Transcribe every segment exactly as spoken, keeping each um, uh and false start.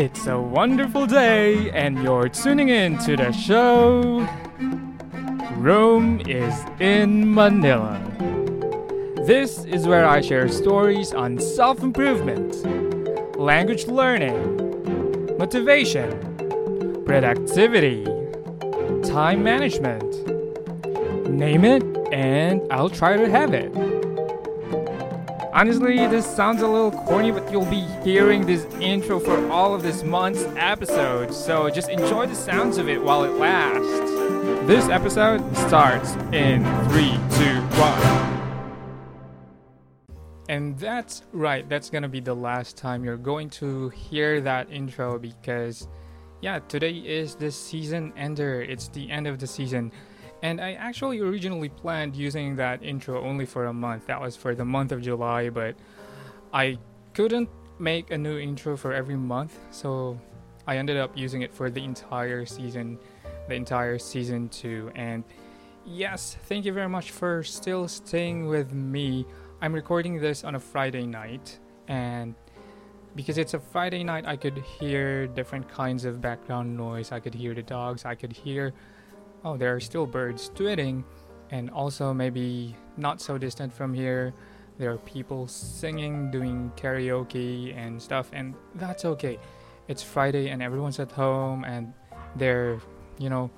It's a wonderful day, and you're tuning in to the show Rome is in Manila. This is where I share stories on self-improvement, language learning, motivation, productivity, time management. Name it, and I'll try to have it. Honestly, this sounds a little corny, but you'll be hearing this intro for all of this month's episodes, so just enjoy the sounds of it while it lasts. This episode starts in three, two, one. And that's right, that's gonna be the last time you're going to hear that intro because, yeah, today is the season ender. It's the end of the season. And I actually originally planned using that intro only for a month. That was for the month of July, but I couldn't make a new intro for every month, so I ended up using it for the entire season, the entire season two. And yes, thank you very much for still staying with me. I'm recording this on a Friday night, and because it's a Friday night, I could hear different kinds of background noise. I could hear the dogs, I could hear... oh, there are still birds tweeting, and also maybe not so distant from here, there are people singing, doing karaoke and stuff, and that's okay. It's Friday and everyone's at home and they're, you know,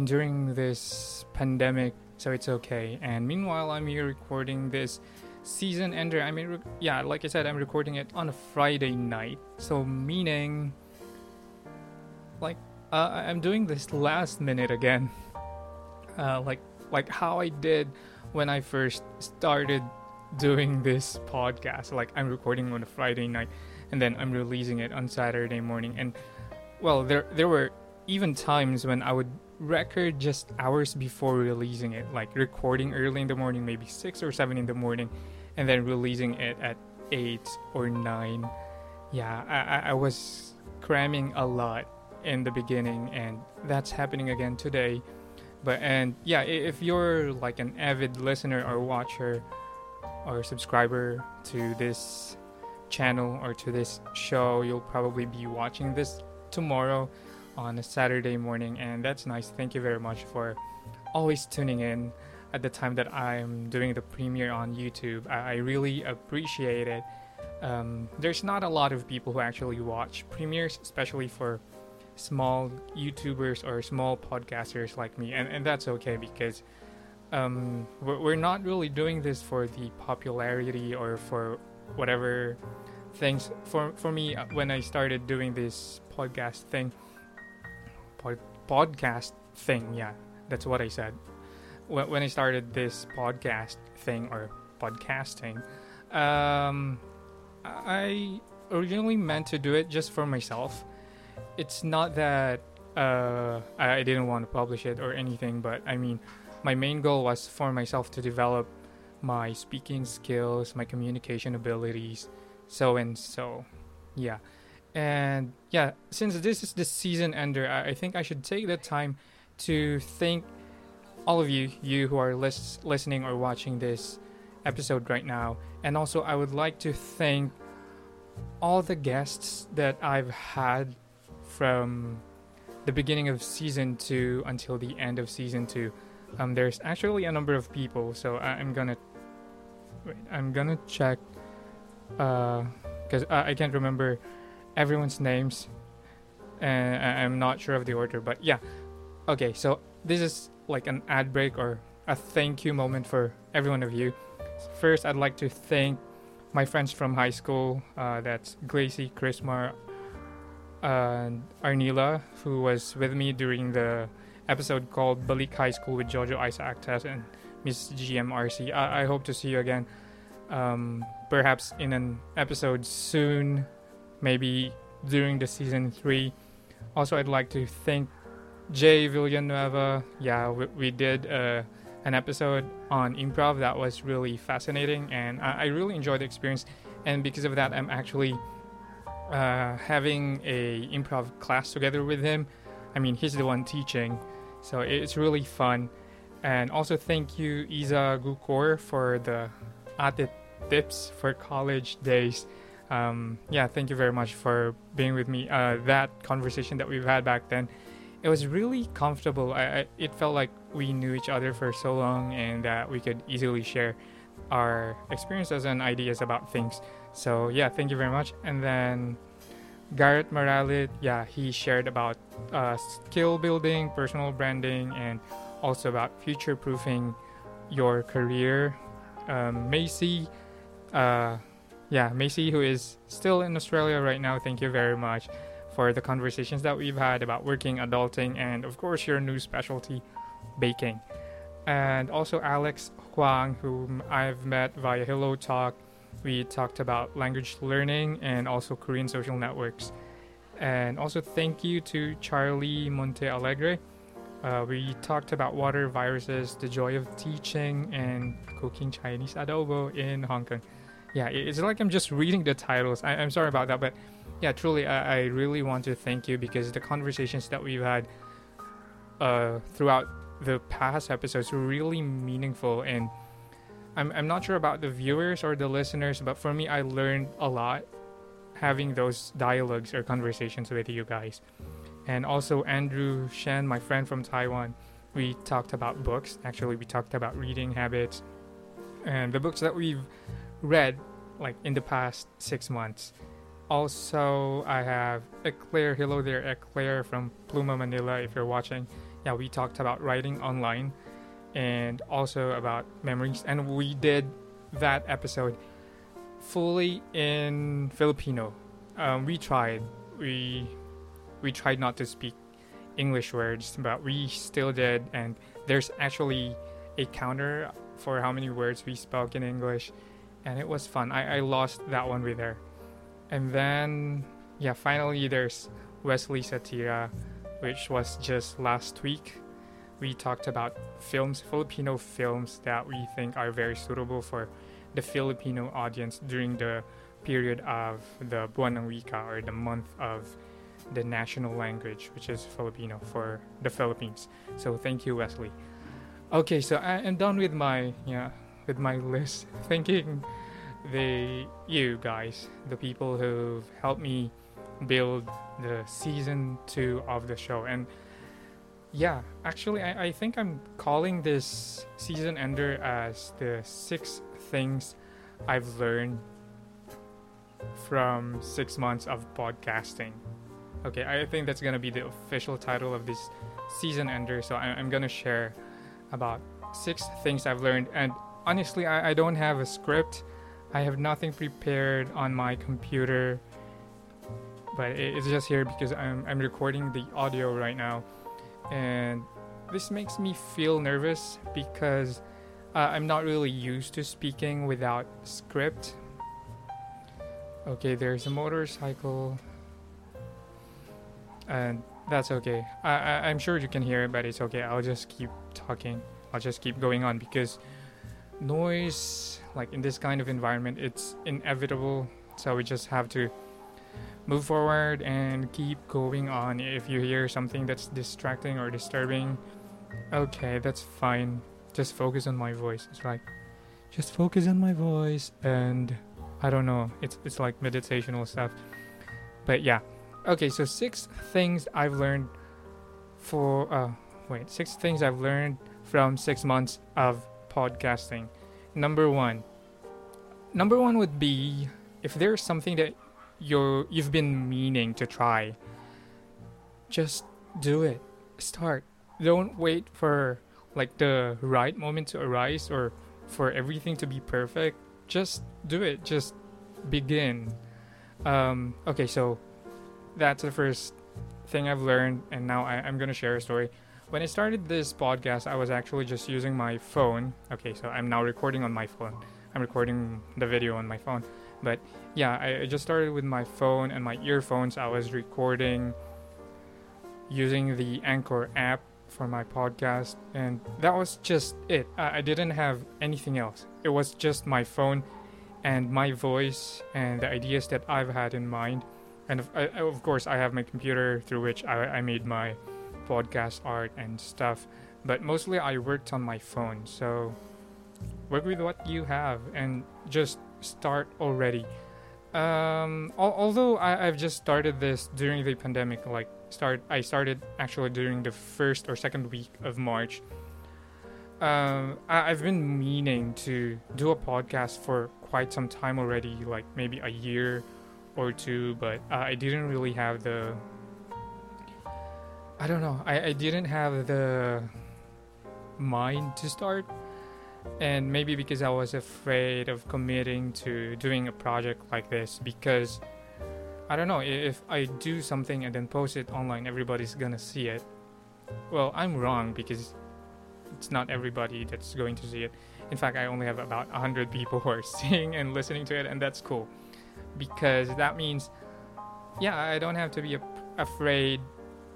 enduring this pandemic, so it's okay. And meanwhile, I'm here recording this season ender. I mean, yeah, like I said, I'm recording it on a Friday night, so meaning, like, Uh, I'm doing this last minute again, uh, like like how I did when I first started doing this podcast. Like, I'm recording on a Friday night, and then I'm releasing it on Saturday morning. And well, there there were even times when I would record just hours before releasing it, like recording early in the morning, maybe six or seven in the morning, and then releasing it at eight or nine. Yeah, I, I was cramming a lot in the beginning, and that's happening again today. But and yeah, if you're like an avid listener or watcher or subscriber to this channel or to this show, you'll probably be watching this tomorrow on a Saturday morning, and that's nice. Thank you very much for always tuning in at the time that I'm doing the premiere on YouTube. I, I really appreciate it. Um, there's not a lot of people who actually watch premieres, especially for small YouTubers or small podcasters like me, and, and that's okay because um, we're, we're not really doing this for the popularity or for whatever things. For for me, when I started doing this podcast thing, pod, podcast thing, yeah, that's what I said. When, when I started this podcast thing or podcasting, um, I originally meant to do it just for myself. It's not that uh, I didn't want to publish it or anything, but I mean, my main goal was for myself to develop my speaking skills, my communication abilities, so and so. Yeah. And yeah, since this is the season ender, I think I should take the time to thank all of you, you who are lis- listening or watching this episode right now. And also, I would like to thank all the guests that I've had from the beginning of season two until the end of season two. Um, there's actually a number of people, so I'm gonna wait, I'm gonna check uh, because I, I can't remember everyone's names, and I, I'm not sure of the order. But yeah, okay. So this is like an ad break or a thank you moment for every one of you. First, I'd like to thank my friends from high school. Uh, that's Glacy, Chris Mar, Uh, Arnila, who was with me during the episode called Balik High School with Jojo Isaac Tess and Miss G M R C. I, I hope to see you again, um, perhaps in an episode soon, maybe during the season three. Also, I'd like to thank Jay Villanueva. Yeah, we, we did uh, an episode on improv that was really fascinating, and I, I really enjoyed the experience, and because of that, I'm actually Uh, having a improv class together with him. I mean, he's the one teaching, so it's really fun. And also thank you, Isa Gukor, for the added tips for college days. um, yeah, thank you very much for being with me. Uh, that conversation that we've had back then, it was really comfortable. I, I, it felt like we knew each other for so long and that we could easily share our experiences and ideas about things. So yeah, thank you very much. And then Garrett Maralit, yeah, he shared about uh, skill building, personal branding, and also about future-proofing your career. Um, Macy, uh, yeah, Macy, who is still in Australia right now, thank you very much for the conversations that we've had about working, adulting, and of course your new specialty, baking. And also Alex Huang, whom I've met via HelloTalk. We talked about language learning and also Korean social networks. And also thank you to Charlie Monte Alegre. Uh, we talked about water, viruses, the joy of teaching, and cooking Chinese adobo in Hong Kong. Yeah, it's like I'm just reading the titles. I- I'm sorry about that, but yeah, truly, I-, I really want to thank you because the conversations that we've had uh, throughout the past episodes were really meaningful, and I'm I'm not sure about the viewers or the listeners, but for me, I learned a lot having those dialogues or conversations with you guys. And also Andrew Shen, my friend from Taiwan, we talked about books. Actually, we talked about reading habits and the books that we've read like in the past six months. Also, I have Eclair. Hello there, Eclair from Pluma, Manila, if you're watching. Yeah, we talked about writing online and also about memories. And we did that episode fully in Filipino. Um, we tried. We we tried not to speak English words, but we still did. And there's actually a counter for how many words we spoke in English. And it was fun. I, I lost that one with her. And then, yeah, finally there's Wesley Satira, which was just last week. We talked about films, Filipino films that we think are very suitable for the Filipino audience during the period of the Buwan ng Wika, or the month of the national language, which is Filipino for the Philippines. So thank you, Wesley. Okay, so I am done with my yeah with my list. Thanking the you guys, the people who've helped me build the season two of the show. And yeah, actually I, I think I'm calling this season ender as the six things I've learned from six months of podcasting. Okay, I think that's gonna be the official title of this season ender. So I, I'm gonna share about six things I've learned. And honestly, I, I don't have a script. I have nothing prepared on my computer, but it's just here because I'm I'm recording the audio right now, and this makes me feel nervous because uh, I'm not really used to speaking without script. Okay, there's a motorcycle, and that's okay. I, I I'm sure you can hear it, but it's okay. I'll just keep talking. I'll just keep going on because noise, like in this kind of environment, it's inevitable, so we just have to move forward and keep going on. If you hear something that's distracting or disturbing, okay, that's fine, just focus on my voice. It's like, just focus on my voice, and I don't know, it's it's like meditational stuff. But yeah, okay, so six things I've learned for uh wait six things I've learned from six months of podcasting. Number one. Number one would be, if there's something that you're, you've been meaning to try, just do it. Start. Don't wait for like the right moment to arise or for everything to be perfect. Just do it. Just begin. Um, okay, so that's the first thing I've learned, and now I, I'm gonna share a story. When I started this podcast, I was actually just using my phone. Okay, so I'm now recording on my phone. I'm recording the video on my phone. But yeah, I, I just started with my phone and my earphones. I was recording using the Anchor app for my podcast. And that was just it. I, I didn't have anything else. It was just my phone and my voice and the ideas that I've had in mind. And of, I, of course, I have my computer through which I, I made my podcast art and stuff, but mostly I worked on my phone. So work with what you have and just start already. Um, al- although I- I've just started this during the pandemic, like start I started actually during the first or second week of March. Um, I- I've been meaning to do a podcast for quite some time already, like maybe a year or two, but uh, I didn't really have the. I don't know. I, I didn't have the mind to start. And maybe because I was afraid of committing to doing a project like this, because I don't know, if I do something and then post it online, everybody's gonna see it. Well, I'm wrong, because it's not everybody that's going to see it. In fact, I only have about one hundred people who are seeing and listening to it, and that's cool. Because that means, yeah, I don't have to be ap- afraid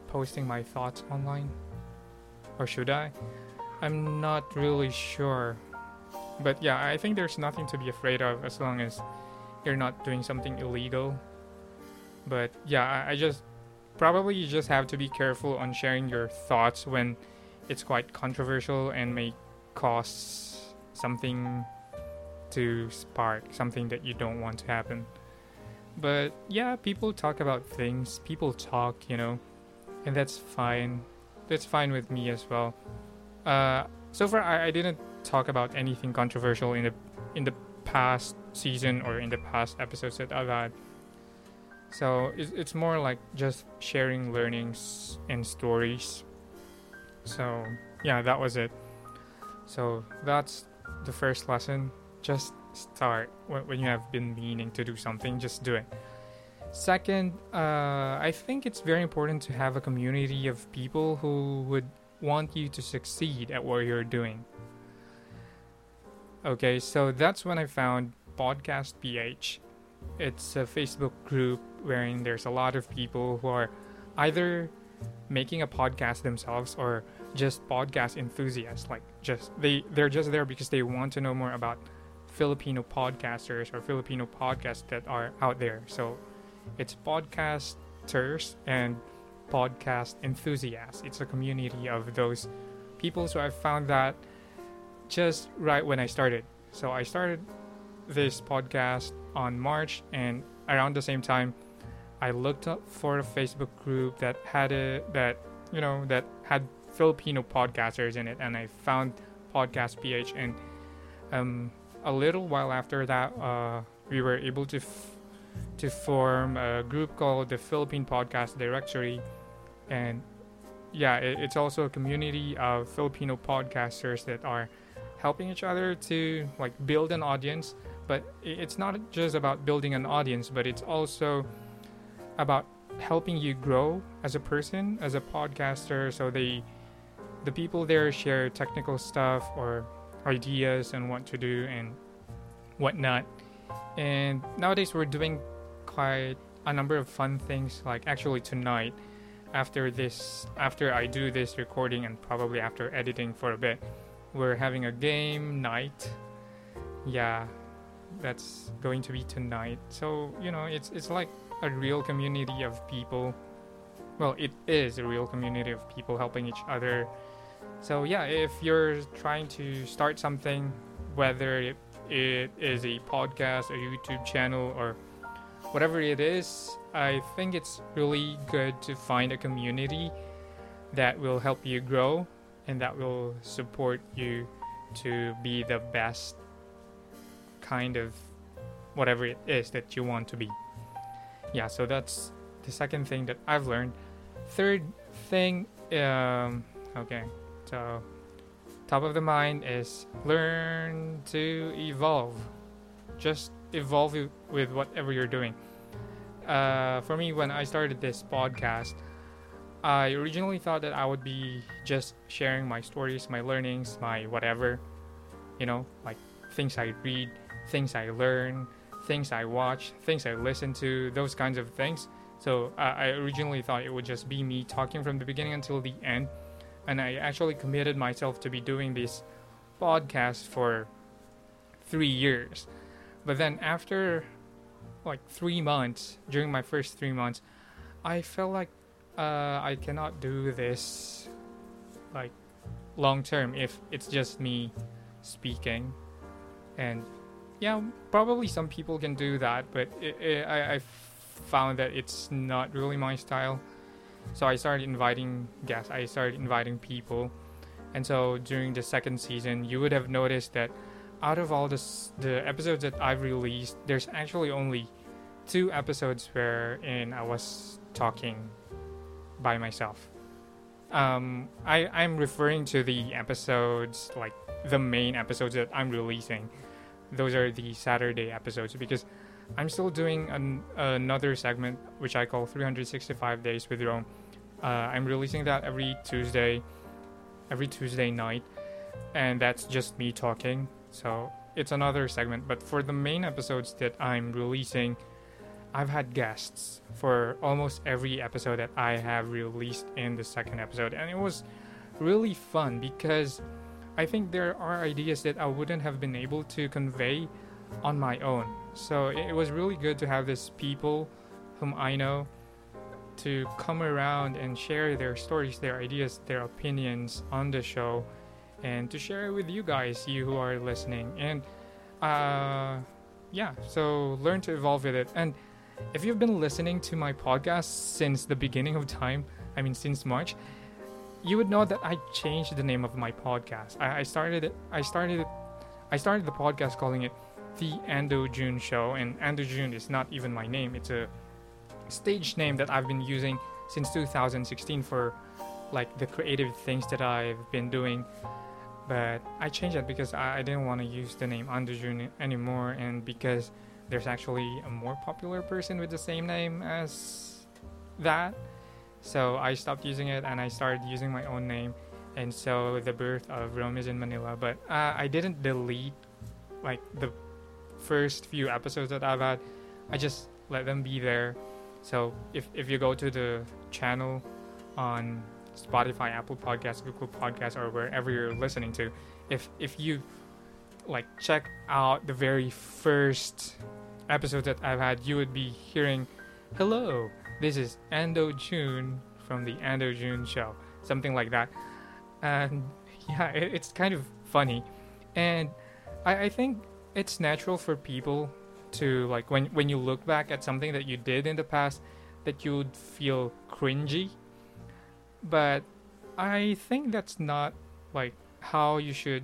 posting my thoughts online. Or should I? I'm not really sure. But yeah, I think there's nothing to be afraid of as long as you're not doing something illegal. But yeah, I just... Probably you just have to be careful on sharing your thoughts when it's quite controversial and may cause something to spark, something that you don't want to happen. But yeah, people talk about things. People talk, you know. And that's fine. That's fine with me as well. Uh, so far, I, I didn't talk about anything controversial in the in the past season or in the past episodes that I've had. So it's, it's more like just sharing learnings and stories. So yeah, that was it. So that's the first lesson. Just start. When, when you have been meaning to do something, just do it. Second, uh, I think it's very important to have a community of people who would want you to succeed at what you're doing. Okay, so that's when I found Podcast P H. It's a Facebook group wherein there's a lot of people who are either making a podcast themselves or just podcast enthusiasts. Like just they they're just there because they want to know more about Filipino podcasters or Filipino podcasts that are out there. So it's podcasters and podcast enthusiasts. It's a community of those people. So I found that just right when I started. So I started this podcast on March, and around the same time I looked up for a Facebook group that had a that you know that had Filipino podcasters in it, and I found Podcast P H. And um a little while after that, uh we were able to f- to form a group called the Philippine Podcast Directory. And yeah, it, it's also a community of Filipino podcasters that are helping each other to like build an audience. But it's not just about building an audience, but it's also about helping you grow as a person, as a podcaster. So they, the people there share technical stuff or ideas and what to do and whatnot. And nowadays we're doing quite a number of fun things. Like actually tonight, after this, after I do this recording and probably after editing for a bit, we're having a game night. Yeah, that's going to be tonight. So you know, it's it's like a real community of people. Well, it is a real community of people helping each other. So yeah, if you're trying to start something, whether it It is a podcast, a YouTube channel, or whatever it is, I think it's really good to find a community that will help you grow and that will support you to be the best kind of whatever it is that you want to be. Yeah, so that's the second thing that I've learned. Third thing, um, okay, so... top of the mind is learn to evolve. Just evolve with whatever you're doing. Uh, for me, when I started this podcast, I originally thought that I would be just sharing my stories, my learnings, my whatever. You know, like things I read, things I learn, things I watch, things I listen to, those kinds of things. So uh, I originally thought it would just be me talking from the beginning until the end. And I actually committed myself to be doing this podcast for three years. But then after like three months, during my first three months, I felt like uh, I cannot do this like long term if it's just me speaking. And yeah, probably some people can do that, but it, it, I, I found that it's not really my style. So I started inviting guests. I started inviting people. And so during the second season, you would have noticed that out of all this, the episodes that I've released, there's actually only two episodes wherein I was talking by myself. Um, I, I'm referring to the episodes, like the main episodes that I'm releasing. Those are the Saturday episodes, because I'm still doing an, another segment which I call three sixty-five Days with Rome. Uh, I'm releasing that every Tuesday, every Tuesday night, and that's just me talking. So it's another segment. But for the main episodes that I'm releasing, I've had guests for almost every episode that I have released in the second episode, and it was really fun because I think there are ideas that I wouldn't have been able to convey on my own. So it was really good to have these people whom I know to come around and share their stories, their ideas, their opinions on the show, and to share it with you guys, you who are listening. And uh, yeah, so learn to evolve with it. And if you've been listening to my podcast since the beginning of time, I mean since March, you would know that I changed the name of my podcast. I, I started it, I started it, I started the podcast calling it The Ando Jun Show, and Ando Jun is not even my name. It's a stage name that I've been using since two thousand sixteen for like the creative things that I've been doing. But I changed it because I, I didn't want to use the name Ando Jun anymore, and because there's actually a more popular person with the same name as that. So I stopped using it and I started using my own name. And so The Birth of Rome Is in Manila. But uh, I didn't delete like the first few episodes that I've had. I just let them be there. So if, if you go to the channel on Spotify, Apple Podcasts, Google Podcasts, or wherever you're listening to, if if you like check out the very first episode that I've had, you would be hearing, "Hello, this is Ando Jun from The Ando Jun Show," something like that. And yeah, it, it's kind of funny, and I, I think it's natural for people to like when when you look back at something that you did in the past, that you would feel cringy. But I think that's not like how you should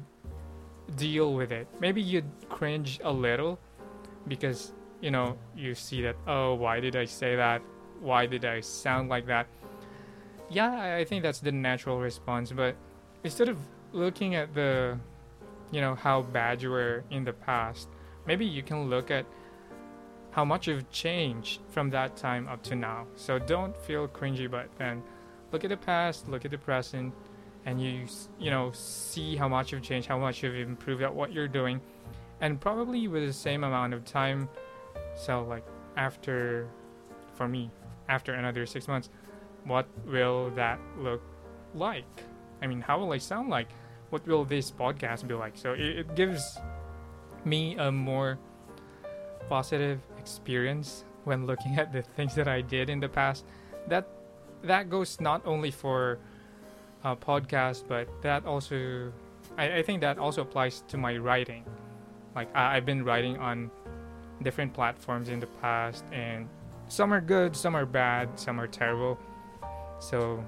deal with it. Maybe you'd cringe a little because, you know, you see that, oh, why did I say that? Why did I sound like that? Yeah, I think that's the natural response. But instead of looking at the, you know, how bad you were in the past, maybe you can look at how much you've changed from that time up to now. So don't feel cringy, but then look at the past, look at the present, and you, you know, see how much you've changed, how much you've improved at what you're doing, and probably with the same amount of time. So like after, for me, after another six months, what will that look like? I mean, how will I sound like? What will this podcast be like? So it, it gives me a more positive experience when looking at the things that I did in the past. That that goes not only for a podcast, but that also, I, I think that also applies to my writing. Like I, I've been writing on different platforms in the past, and some are good, some are bad, some are terrible. So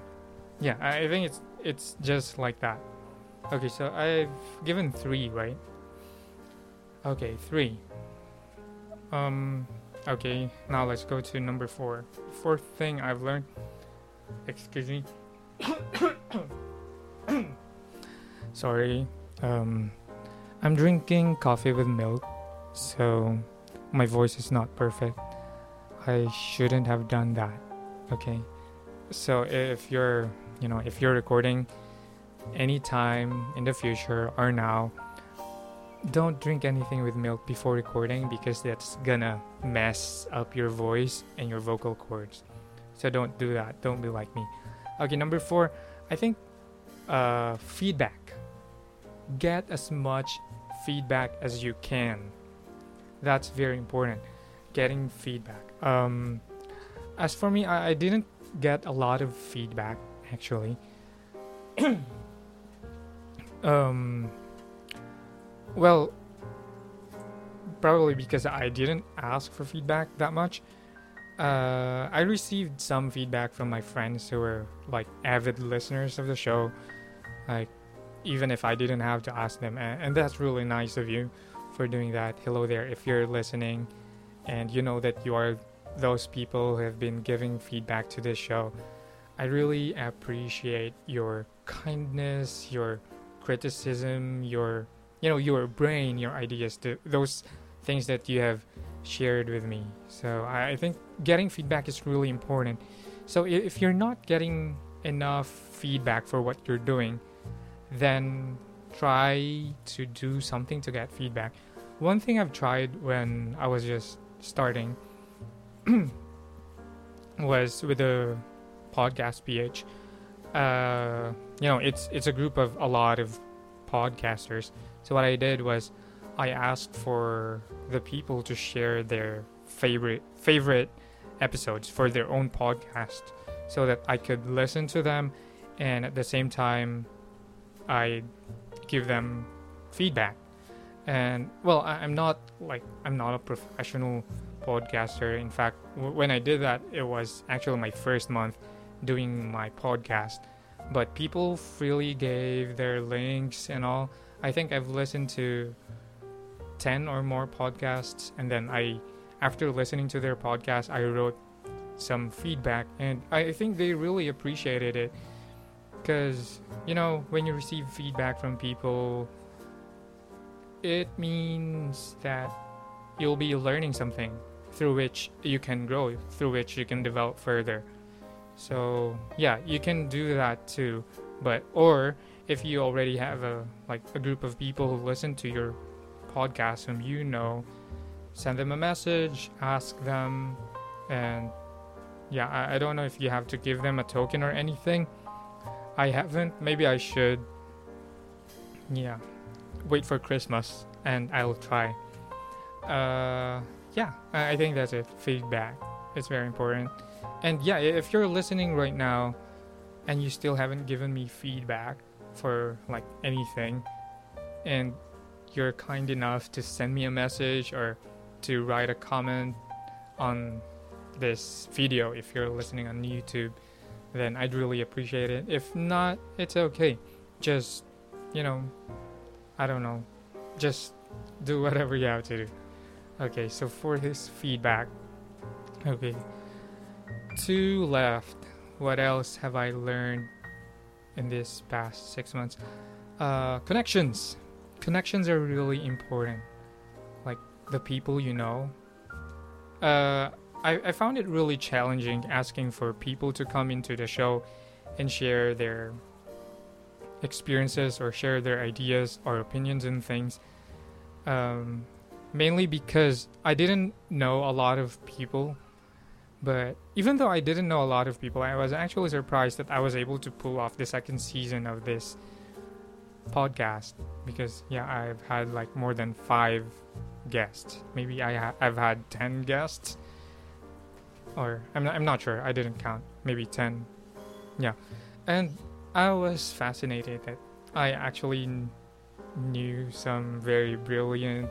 yeah, I, I think it's it's just like that. Okay, so I've given three, right? Okay, three. Um, okay, now let's go to number four. Fourth thing I've learned. Excuse me. Sorry. Um, I'm drinking coffee with milk, so my voice is not perfect. I shouldn't have done that. Okay. So if you're, you know, if you're recording anytime in the future or now, don't drink anything with milk before recording, because that's gonna mess up your voice and your vocal cords. So don't do that. Don't be like me. Okay, number four, I think uh, feedback. Get as much feedback as you can. That's very important, getting feedback. Um, as for me, I, I didn't get a lot of feedback, actually. um, well, probably because I didn't ask for feedback that much. Uh, I received some feedback from my friends who were like avid listeners of the show, like even if I didn't have to ask them, and, and that's really nice of you for doing that. Hello there, if you're listening and you know that you are those people who have been giving feedback to this show, I really appreciate your kindness, your criticism, your, you know, your brain, your ideas, to those things that you have shared with me. So I think getting feedback is really important. So if you're not getting enough feedback for what you're doing, then try to do something to get feedback. One thing I've tried when I was just starting was with the Podcast P H. Uh, you know, it's it's a group of a lot of podcasters. So what I did was I asked for the people to share their favorite favorite episodes for their own podcast so that I could listen to them, and at the same time I give them feedback. And well, I, I'm not like I'm not a professional podcaster. In fact, w- when I did that, it was actually my first month doing my podcast, but people freely gave their links and all. I think I've listened to ten or more podcasts, and then I, after listening to their podcast, I wrote some feedback, and I think they really appreciated it. Because, you know, when you receive feedback from people, it means that you'll be learning something through which you can grow, through which you can develop further. So, yeah, you can do that too. But, or if you already have a like a group of people who listen to your podcast whom you know, send them a message, ask them, and yeah, I, I don't know if you have to give them a token or anything. I haven't. Maybe I should. Yeah. Wait for Christmas and I'll try. Uh, yeah, I think that's it. Feedback. It's very important. And yeah, if you're listening right now and you still haven't given me feedback for like anything, and you're kind enough to send me a message or to write a comment on this video if you're listening on YouTube, then I'd really appreciate it. If not, it's okay. Just, you know, I don't know. Just do whatever you have to do. Okay, so for this feedback. Okay. Two left. What else have I learned in this past six months? Uh, connections. Connections are really important. Like, the people you know. Uh... I, I found it really challenging asking for people to come into the show and share their experiences or share their ideas or opinions and things, um, mainly because I didn't know a lot of people. But even though I didn't know a lot of people, I was actually surprised that I was able to pull off the second season of this podcast, because yeah, I've had like more than five guests. Maybe I ha- I've had ten guests. Or I'm not, I'm not sure. I didn't count. Maybe ten. Yeah. And I was fascinated that I actually n- knew some very brilliant,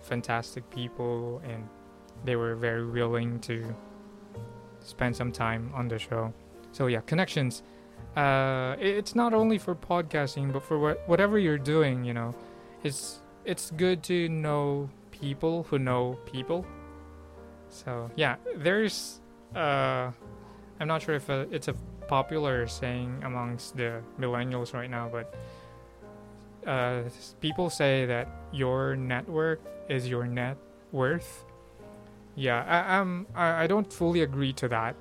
fantastic people, and they were very willing to spend some time on the show. So yeah, connections. Uh, it's not only for podcasting, but for what, whatever you're doing, you know. It's it's good to know people who know people. So, yeah, there's, uh, I'm not sure if a, it's a popular saying amongst the millennials right now, but uh, people say that your network is your net worth. Yeah, I, I'm, I, I don't fully agree to that,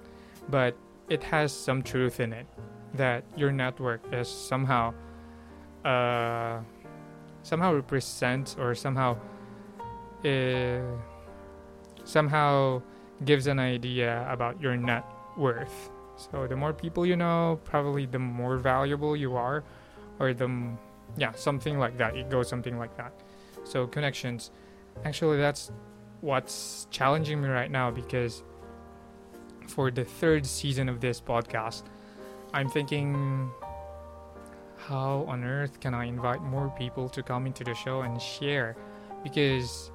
but it has some truth in it, that your network is somehow, uh, somehow represents or somehow... Uh, somehow gives an idea about your net worth. So the more people you know, probably the more valuable you are, or the m- yeah something like that. It goes something like that. So connections, actually that's what's challenging me right now, because for the third season of this podcast, I'm thinking, how on earth can I invite more people to come into the show and share? Because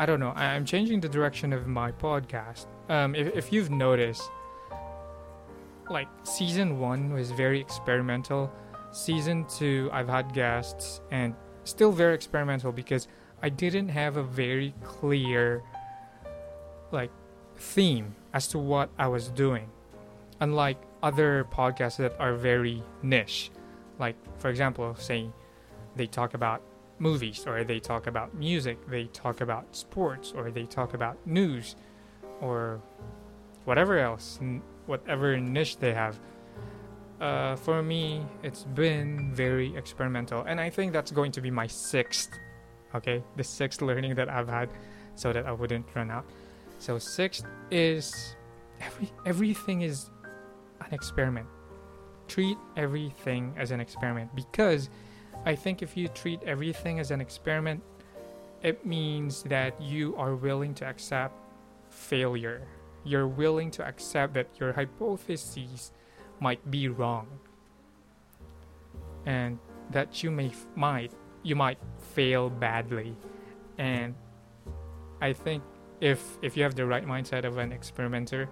I don't know, I'm changing the direction of my podcast. Um, if, if you've noticed, like, season one was very experimental. Season two, I've had guests, and still very experimental because I didn't have a very clear, like, theme as to what I was doing. Unlike other podcasts that are very niche. Like, for example, say they talk about movies, or they talk about music, they talk about sports, or they talk about news, or whatever else, whatever niche they have. Uh, for me, it's been very experimental, and I think that's going to be my sixth, okay, the sixth learning that I've had, so that I wouldn't run out. So sixth is every everything is an experiment. Treat everything as an experiment, because I think if you treat everything as an experiment, it means that you are willing to accept failure. You're willing to accept that your hypotheses might be wrong, and that you may might you might fail badly. And I think if if you have the right mindset of an experimenter,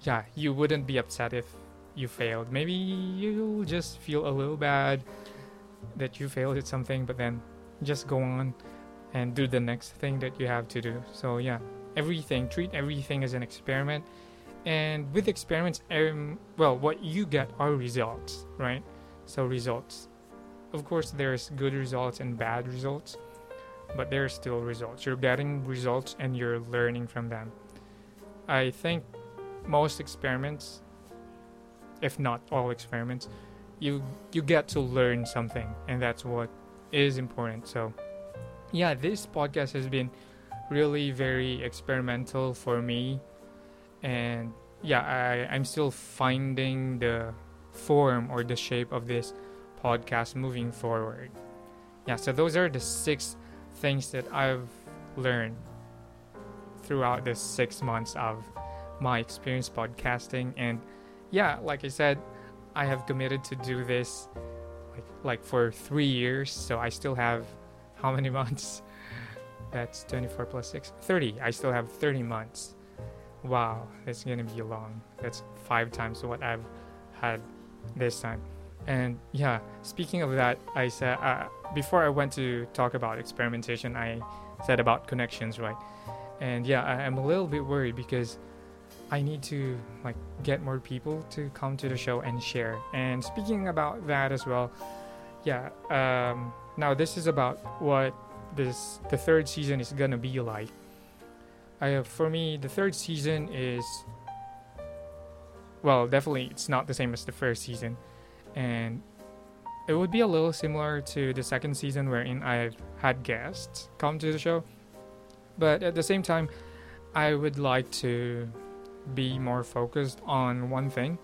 yeah, you wouldn't be upset if you failed. Maybe you'll just feel a little bad that you failed at something, but then just go on and do the next thing that you have to do. So yeah, everything, treat everything as an experiment, and with experiments, um, well, what you get are results, right? So results, of course, there's good results and bad results, but there are still results. You're getting results and you're learning from them. I think most experiments, if not all experiments, You, you get to learn something, and that's what is important. So yeah, this podcast has been really very experimental for me, and yeah, I, I'm still finding the form or the shape of this podcast moving forward. Yeah, so those are the six things that I've learned throughout the six months of my experience podcasting. And yeah, like I said, I have committed to do this like, like for three years, so I still have how many months? That's twenty-four plus six, thirty. I still have thirty months. Wow, that's gonna be long. That's five times what I've had this time. And yeah, speaking of that, I said uh, before I went to talk about experimentation, I said about connections, right? And yeah, I, I'm a little bit worried because I need to like get more people to come to the show and share. And speaking about that as well, yeah, um, now this is about what this the third season is gonna be like. I have, for me, the third season is, well, definitely it's not the same as the first season, and it would be a little similar to the second season, wherein I've had guests come to the show, but at the same time, I would like to be more focused on one thing,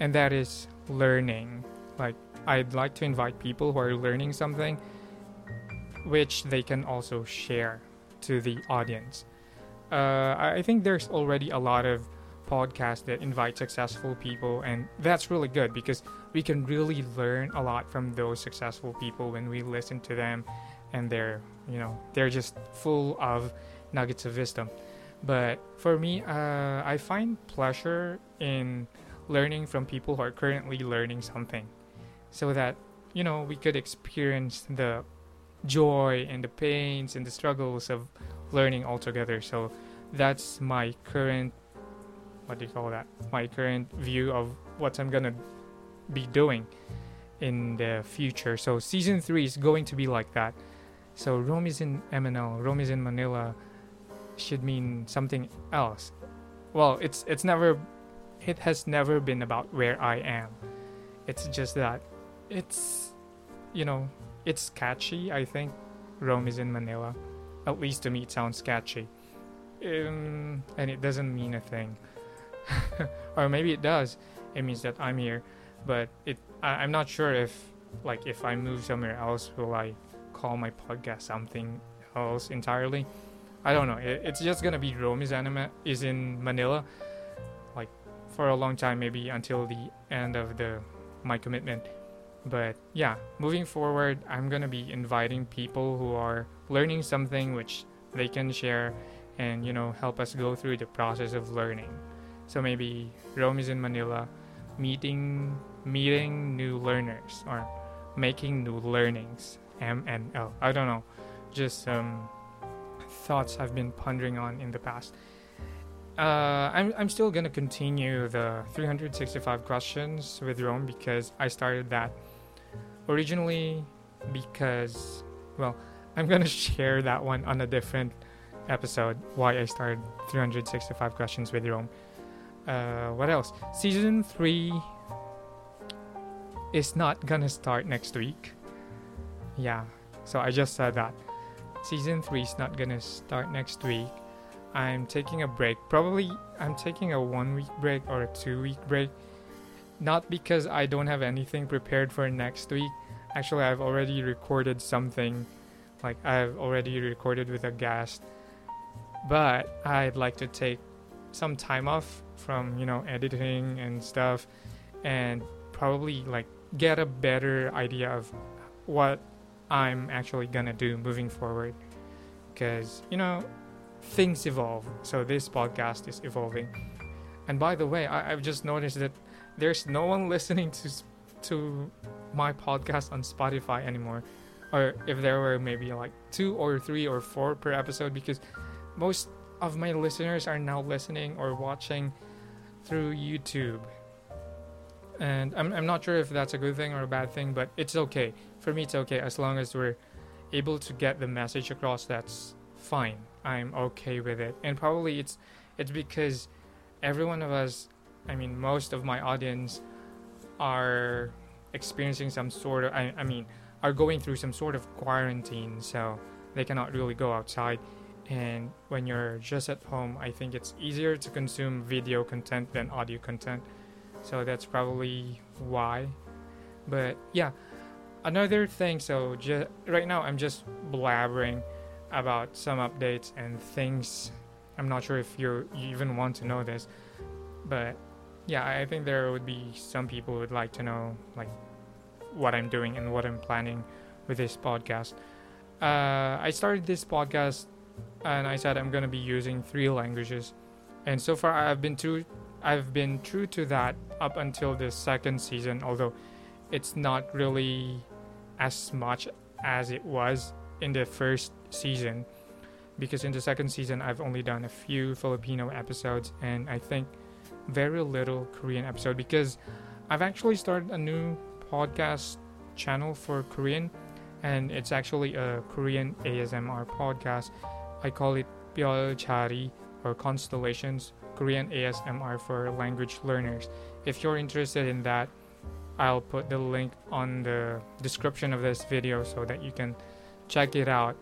and that is learning. Like, I'd like to invite people who are learning something which they can also share to the audience. uh, I think there's already a lot of podcasts that invite successful people, and that's really good because we can really learn a lot from those successful people when we listen to them, and they're, you know, they're just full of nuggets of wisdom. But for me, uh, I find pleasure in learning from people who are currently learning something, so that, you know, we could experience the joy and the pains and the struggles of learning altogether. So that's my current, what do you call that? My current view of what I'm going to be doing in the future. So season three is going to be like that. So Rome is in M N L, Rome is in Manila should mean something else. Well, it's it's never it has never been about where I am. It's just that it's, you know, it's catchy. I think Rome is in Manila, at least to me it sounds catchy, um, and it doesn't mean a thing. Or maybe it does. It means that I'm here, but it I, I'm not sure if like if I move somewhere else, will I call my podcast something else entirely? I don't know. It's just gonna be Rome is, anima- is in Manila, like for a long time, maybe until the end of the my commitment. But yeah, moving forward, I'm gonna be inviting people who are learning something which they can share and, you know, help us go through the process of learning. So maybe Rome is in Manila, meeting meeting new learners or making new learnings, M N L. I don't know, just um, thoughts I've been pondering on in the past. Uh, I'm I'm still gonna continue the three hundred sixty-five questions with Rome because I started that originally because, well, I'm gonna share that one on a different episode. Why I started three hundred sixty-five questions with Rome. Uh, what else? Season three is not gonna start next week. Yeah, so I just said that. Season three is not gonna start next week. I'm taking a break. Probably I'm taking a one week break or a two week break. Not because I don't have anything prepared for next week. Actually, I've already recorded something. Like, I've already recorded with a guest. But I'd like to take some time off from, you know, editing and stuff. And probably, like, get a better idea of what I'm actually gonna do moving forward. Because, you know, things evolve, so this podcast is evolving. And by the way, I, I've just noticed that there's no one listening to to my podcast on Spotify anymore, or if there were maybe like two or three or four per episode, because most of my listeners are now listening or watching through YouTube. And I'm I'm not sure if that's a good thing or a bad thing, but it's okay. For me, it's okay as long as we're able to get the message across. That's fine. I'm okay with it. And probably it's it's because every one of us, I mean, most of my audience are experiencing some sort of, I, I mean, are going through some sort of quarantine, so they cannot really go outside. And when you're just at home, I think it's easier to consume video content than audio content. So that's probably why. But yeah, another thing, so just, right now I'm just blabbering about some updates and things. I'm not sure if you're, you even want to know this, but yeah, I think there would be some people who would like to know like what I'm doing and what I'm planning with this podcast. Uh, I started this podcast and I said I'm gonna be using three languages, and so far I've been true. I've been true to that up until the second season, although it's not really as much as it was in the first season, because in the second season I've only done a few Filipino episodes and I think very little Korean episode, because I've actually started a new podcast channel for Korean, and it's actually a Korean A S M R podcast. I call it Pyolchari, or Constellations Korean A S M R for Language Learners. If you're interested in that, I'll put the link on the description of this video so that you can check it out.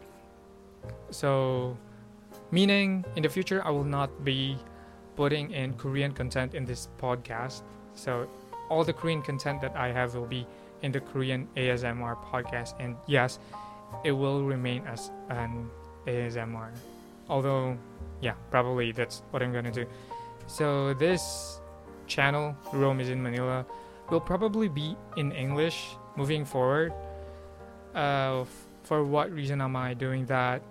So, meaning in the future I will not be putting in Korean content in this podcast. So all the Korean content that I have will be in the Korean A S M R podcast, and yes, it will remain as an A S M R, although yeah, probably that's what I'm gonna do. So this channel, Rome is in Manila, will probably be in English moving forward. uh, For what reason am I doing that?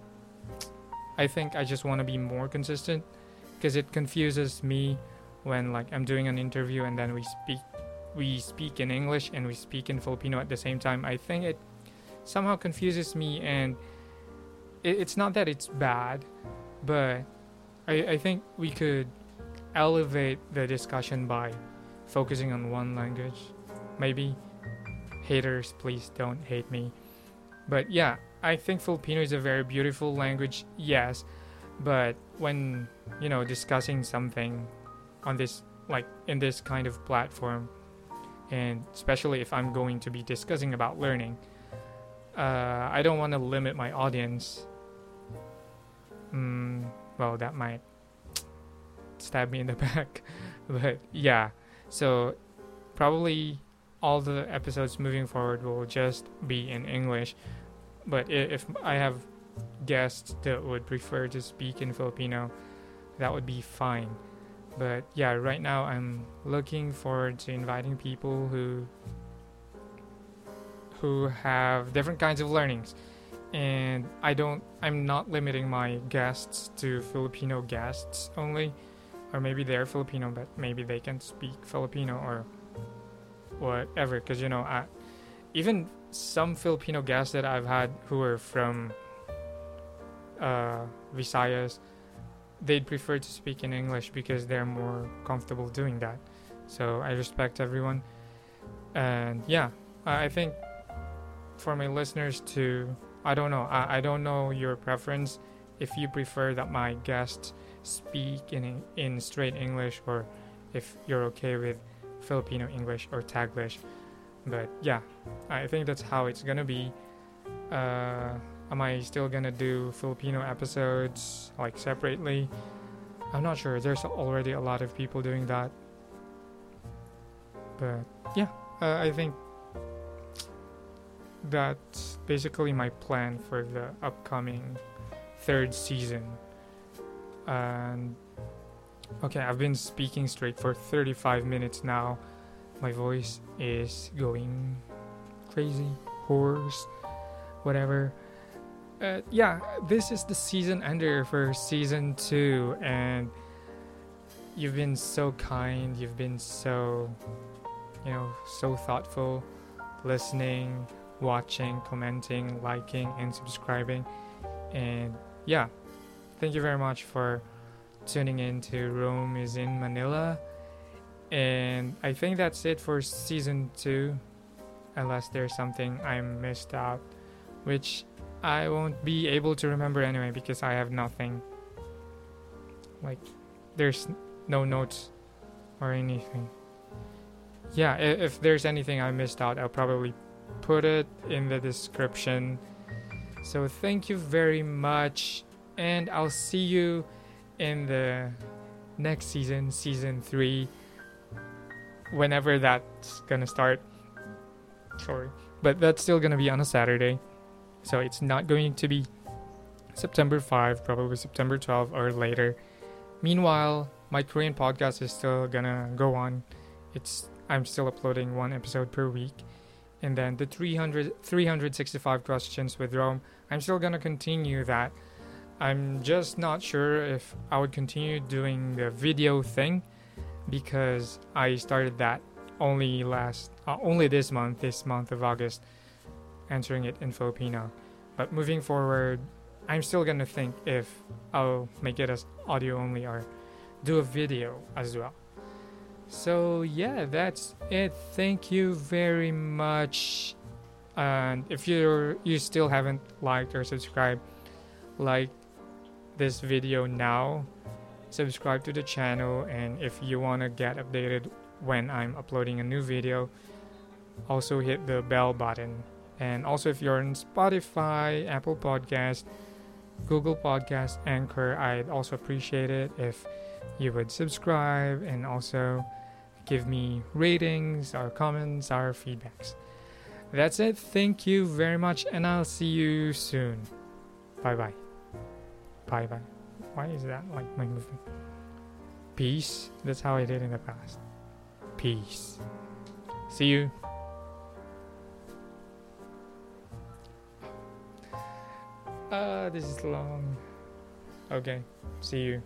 I think I just want to be more consistent, because it confuses me when like I'm doing an interview and then we speak we speak in English and we speak in Filipino at the same time. I think it somehow confuses me, and it, it's not that it's bad, but I, I think we could elevate the discussion by focusing on one language. Maybe. Haters, please don't hate me. But yeah, I think Filipino is a very beautiful language, yes, but when, you know, discussing something on this, like in this kind of platform, and especially if I'm going to be discussing about learning, uh, I don't want to limit my audience. Mm, well, that might stab me in the back. But yeah, so probably all the episodes moving forward will just be in English, but if I have guests that would prefer to speak in Filipino, that would be fine. But yeah, right now I'm looking forward to inviting people who who have different kinds of learnings, and I don't, I'm not limiting my guests to Filipino guests only, or maybe they're Filipino but maybe they can speak Filipino or whatever, because you know, I, even some Filipino guests that I've had who are from uh, Visayas, they'd prefer to speak in English because they're more comfortable doing that. So I respect everyone, and yeah, I think for my listeners to, I don't know, I, I don't know your preference, if you prefer that my guests speak in in straight English, or if you're okay with Filipino English or Taglish. But yeah, I think that's how it's gonna be. Uh, am I still gonna do Filipino episodes like separately? I'm not sure. There's already a lot of people doing that. But yeah, uh, I think that's basically my plan for the upcoming third season. And okay, I've been speaking straight for thirty-five minutes now. My voice is going crazy, hoarse, whatever. Uh, yeah, this is the season ender for season two, and you've been so kind, you've been so, you know, so thoughtful, listening, watching, commenting, liking, and subscribing. And yeah, thank you very much for tuning in to Rome is in Manila. And I think that's it for season two, unless there's something I missed out, which I won't be able to remember anyway because I have nothing. Like, there's no notes or anything. Yeah, if there's anything I missed out, I'll probably put it in the description. So thank you very much, and I'll see you in the next season, season three, whenever that's gonna start. Sorry, but that's still gonna be on a Saturday, so it's not going to be September fifth, probably September twelfth or later. Meanwhile, my Korean podcast is still gonna go on. It's, I'm still uploading one episode per week. And then the three hundred, three sixty-five questions with Rome, I'm still gonna continue that. I'm just not sure if I would continue doing the video thing, because I started that only last, uh, only this month, this month of August, answering it in Filipino. But moving forward, I'm still gonna think if I'll make it as audio only or do a video as well. So yeah, that's it. Thank you very much. And if you you still haven't liked or subscribed, like this video now. Subscribe to the channel, and if you want to get updated when I'm uploading a new video, also hit the bell button. And also, if you're on Spotify, Apple Podcast, Google Podcast, Anchor, I'd also appreciate it if you would subscribe and also give me ratings, our comments, our feedbacks. That's it. Thank you very much, and I'll see you soon. Bye bye. Bye bye. Why is that like my movement? Peace. That's how I did in the past. Peace. See you. Uh, this is long. Okay. See you.